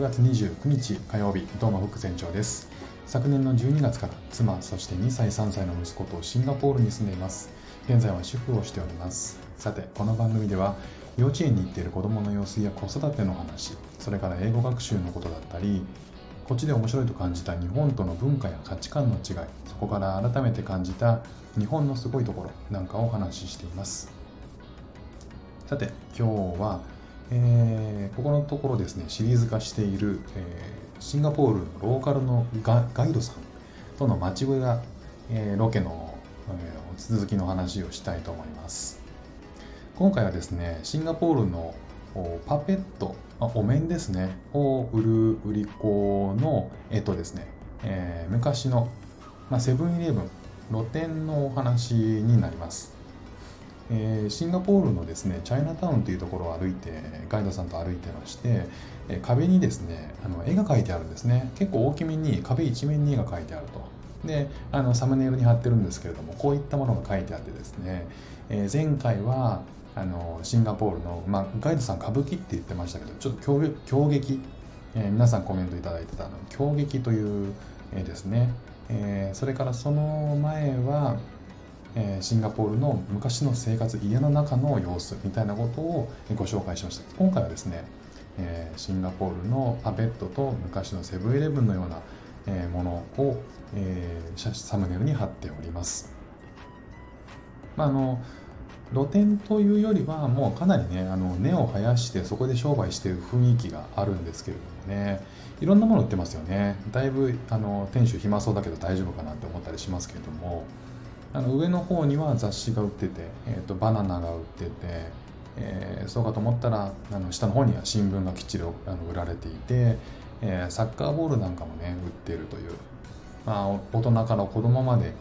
6月29日火曜日、どうもフック船長です。昨年の12月から妻、そして2歳3歳の息子とシンガポールに住んでいます。現在は主婦をしております。さて、この番組では幼稚園に行っている子どもの様子や子育ての話、それから英語学習のことだったり、こっちで面白いと感じた日本との文化や価値観の違い、そこから改めて感じた日本のすごいところなんかをお話ししています。さて、今日は、ここのところですね、シリーズ化している、シンガポールのローカルのガイドさんとのマッチングや、ロケの、続きの話をしたいと思います。今回はですね、シンガポールのパペット、お面ですねを売る売り子のですね、昔の、セブンイレブン露店のお話になります。シンガポールのですね、チャイナタウンというところを歩いて、ガイドさんと歩いてまして、壁にですね、絵が描いてあるんですね。結構大きめに壁一面に絵が描いてあると。で、サムネイルに貼ってるんですけれども、こういったものが書いてあってですね、前回はシンガポールの、ガイドさん歌舞伎って言ってましたけど、ちょっと狂劇、皆さんコメントいただいてた狂劇という絵ですね。それからその前はシンガポールの昔の生活、家の中の様子みたいなことをご紹介しました。今回はですね、シンガポールのパペットと昔のセブンイレブンのようなものをサムネイルに貼っております。露店というよりはもうかなりね、根を生やしてそこで商売している雰囲気があるんですけれどもね、いろんなもの売ってますよね。だいぶ店主暇そうだけど大丈夫かなって思ったりしますけれども、上の方には雑誌が売ってて、バナナが売ってて、そうかと思ったら下の方には新聞がきっちり売られていて、サッカーボールなんかもね売ってるという、大人から子供まで、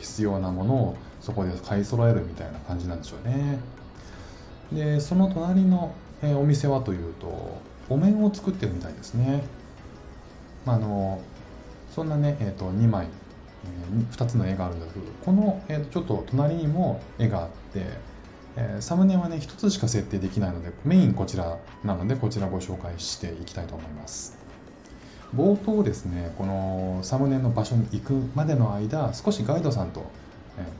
必要なものをそこで買い揃えるみたいな感じなんでしょうね。で、その隣の、お店はというとお面を作ってるみたいですね。そんなね、2枚2つの絵があるんだけど、この、ちょっと隣にも絵があって、サムネはね1つしか設定できないので、メインこちらなので、こちらご紹介していきたいと思います。冒頭ですね、このサムネの場所に行くまでの間、少しガイドさんと、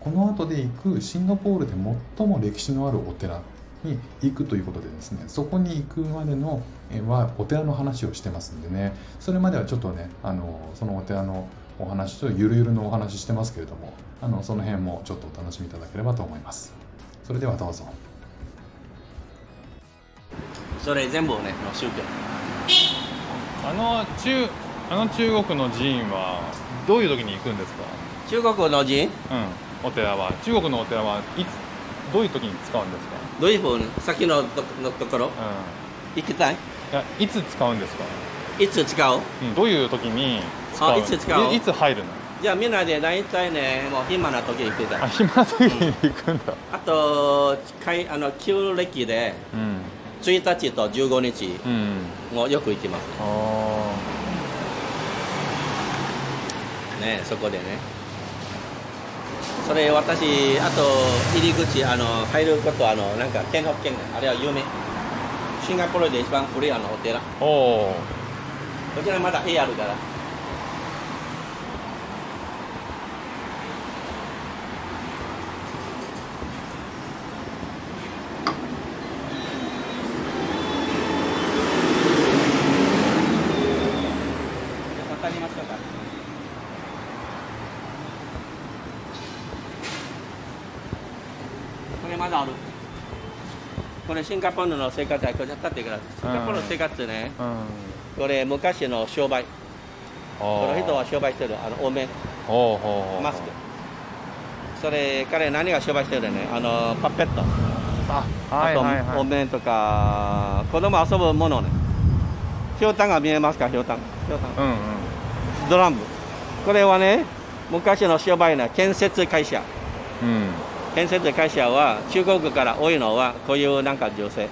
この後で行くシンガポールで最も歴史のあるお寺に行くということでですね、そこに行くまでのはお寺の話をしてますんでね、それまではちょっとね、そのお寺のお話とゆるゆるのお話してますけれども、その辺もちょっとお楽しみいただければと思います。それではどうぞ。それ全部ね、宗教、中国の寺院はどういう時に行くんですか？中国の寺院、お寺は、中国のお寺はいつ、どういう時に使うんですか？どういう方に、先のところ、行きたい？いつ使うんですか？いつ使う？どういう時に使う？いつ入るの？じゃあみんなで大体ね、もう暇な時に行ってた。暇な時に行くんだ。あと旧暦で、1日と15日もよく行きます。ね、そこでね。それ私、あと入り口入ることはなんか天北圏、あれは有名。シンガポールで一番古いお寺。こちらまだ絵あるから。これシンガポールの生活はこれ立ってから、シンガポールの生活ね、これ昔の商売、この人は商売してる、お面、マスク、それ彼何が商売してるね、パペット、あとお面とか、子供遊ぶものね、ひょうたんが見えますか、ひょうたん、ドラム、これはね昔の商売の建設会社。建設会社は中国から多いのはこういうなんか女性、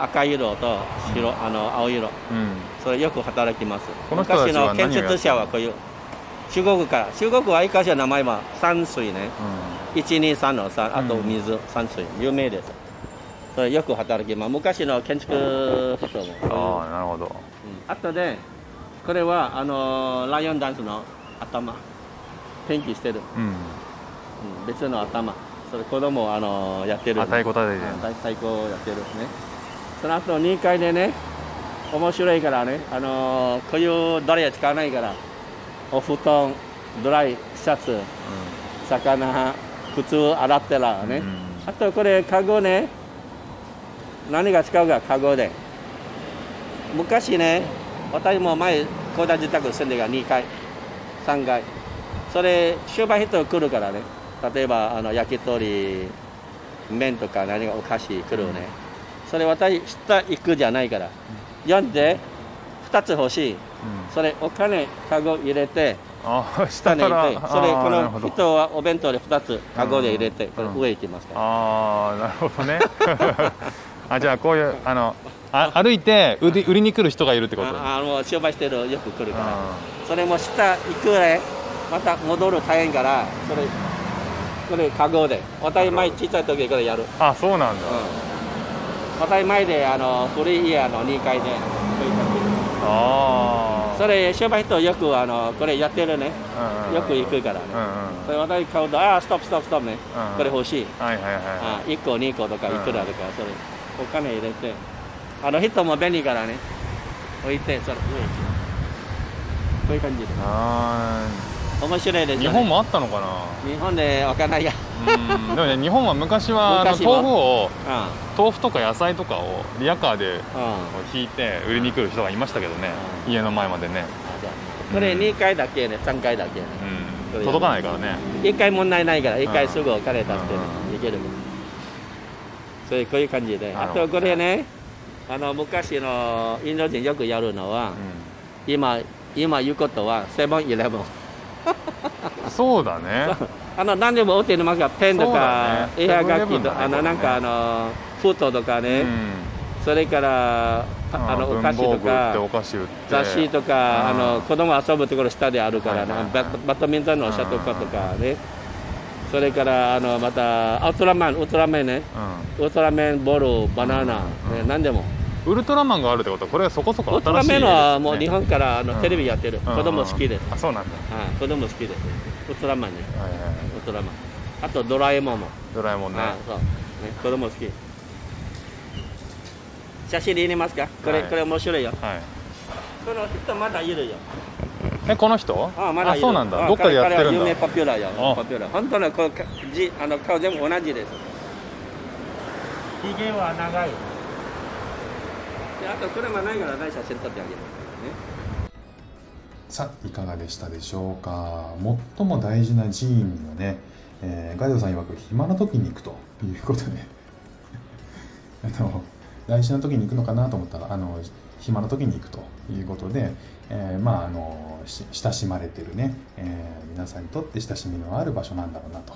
赤色と白、青色、それよく働きます。この人たちは何をやってる？昔の建設者はこういう中国から、中国は一箇所の名前は山水ね、123の3、あと水、山水有名です。それよく働きます。昔の建築師匠も。ああ、なるほど。あとで、これはライオンダンスの頭。ペンキしてる。うん、別の頭。それ子供やってる。太鼓叩いてる。太鼓をやってるんですね。その後2階でね、面白いからね、こういうドライヤー使わないから、お布団、ドライシャツ、魚、靴洗ってらね。あとこれカゴね、何が使うかカゴで。昔ね、私も前、高田自宅住んでが2階、3階。それ、商売人来るからね。例えば焼き鳥、麺とか何がお菓子来るね。それ私、下行くじゃないから。読んで2つ欲しい、それお金カゴ入れて下に行って、それこの人はお弁当で2つカゴで入れて、これ上行きますから。ああ、なるほどね。あ、じゃあこういう歩いて売りに来る人がいるってこと。商売してるよく来るから、それも下行くね、また戻る大変から、それカゴで。私前小さい時からやる。あ、そうなんだ。私前で古い家の2階で。ああ。それ商売人よくこれやってるね。よく行くからね。それ私買うと、ああ、ストップストップストップね。これ欲しい。はいはいはい。1個2個とかいくらとか、それお金入れて。人も便利からね。置いて、それ上行く。こういう感じで。面白いですね。日本もあったのかな。日本でわかんないや。でもね、日本は昔は豆腐とか野菜とかをリヤカーで引いて売りに来る人がいましたけどね、家の前までね。これ2回だけね、3回だけね。届かないからね。1回問題ないから、1回すぐお金出していける。そういうこういう感じで。あとこれね、昔のインド人よくやるのは、今言うことはセブンイレブン。そうだね。何でも売ってますが、ペンとか絵はがきとか、なんか封筒とかね、それからお菓子とか雑誌とか、子供遊ぶところ下であるからね、バドミントンのシャトルコークとかね、それからまたウルトラマンね、ウルトラマンボール、バナナ、何でも。ウルトラマンがあるってことは、これはそこそこ新しいですね。ウルトラマンはもう日本からテレビやってる。子供好きです。あ、そうなんだ。子供好きです。ウルトラマンね。ウルトラマン。あとドラえもんも。ドラえもんね。そう。子供好き。写真で入れますか？これ面白いよ。この人まだいるよ。この人？あ、まだいる。あ、そうなんだ。どっかでやってるんだ。有名ポピュラーよ。ポピュラー。本当の顔全部同じです。ひげは長い。あと車ないからない写真撮ってあげる。さあ、いかがでしたでしょうか。最も大事な寺院にはね、ガイドさん曰く暇な時に行くということで大事な時に行くのかなと思ったら暇な時に行くということで、親しまれてるね、皆さんにとって親しみのある場所なんだろうなと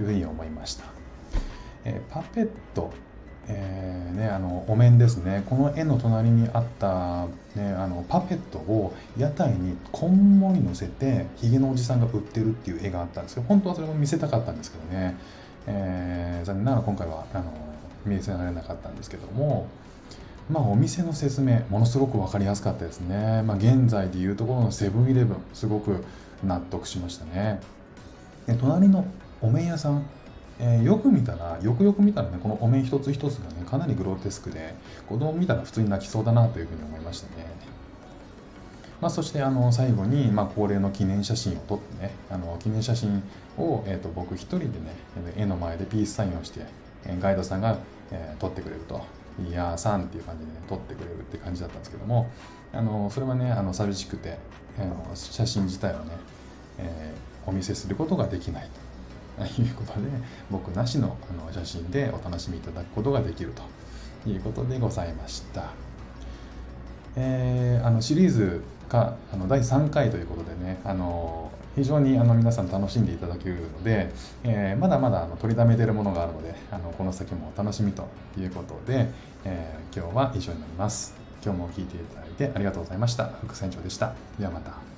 いうふうに思いました。パペットお面ですね。この絵の隣にあった、パペットを屋台にこんもり乗せてひげのおじさんが売ってるっていう絵があったんですけど、本当はそれも見せたかったんですけどね、残念ながら今回は見せられなかったんですけども、お店の説明ものすごく分かりやすかったですね。現在でいうところのセブンイレブン、すごく納得しましたね。で、隣のお面屋さん、よくよく見たらね、このお面一つ一つがね、かなりグロテスクで、子供見たら普通に泣きそうだなというふうに思いましたね。そして最後に、恒例の記念写真を撮ってね、記念写真を、僕一人でね、絵の前でピースサインをして、ガイドさんが、撮ってくれると。いやーさんっていう感じで、ね、撮ってくれるって感じだったんですけども、それはね、寂しくて、写真自体はね、お見せすることができないと。いうことで、僕なしの写真でお楽しみいただくことができるということでございました。シリーズが第3回ということでね、非常に皆さん楽しんでいただけるので、まだまだ取りためてるものがあるので、この先もお楽しみということで、今日は以上になります。今日も聞いていただいてありがとうございました。副船長でした。ではまた。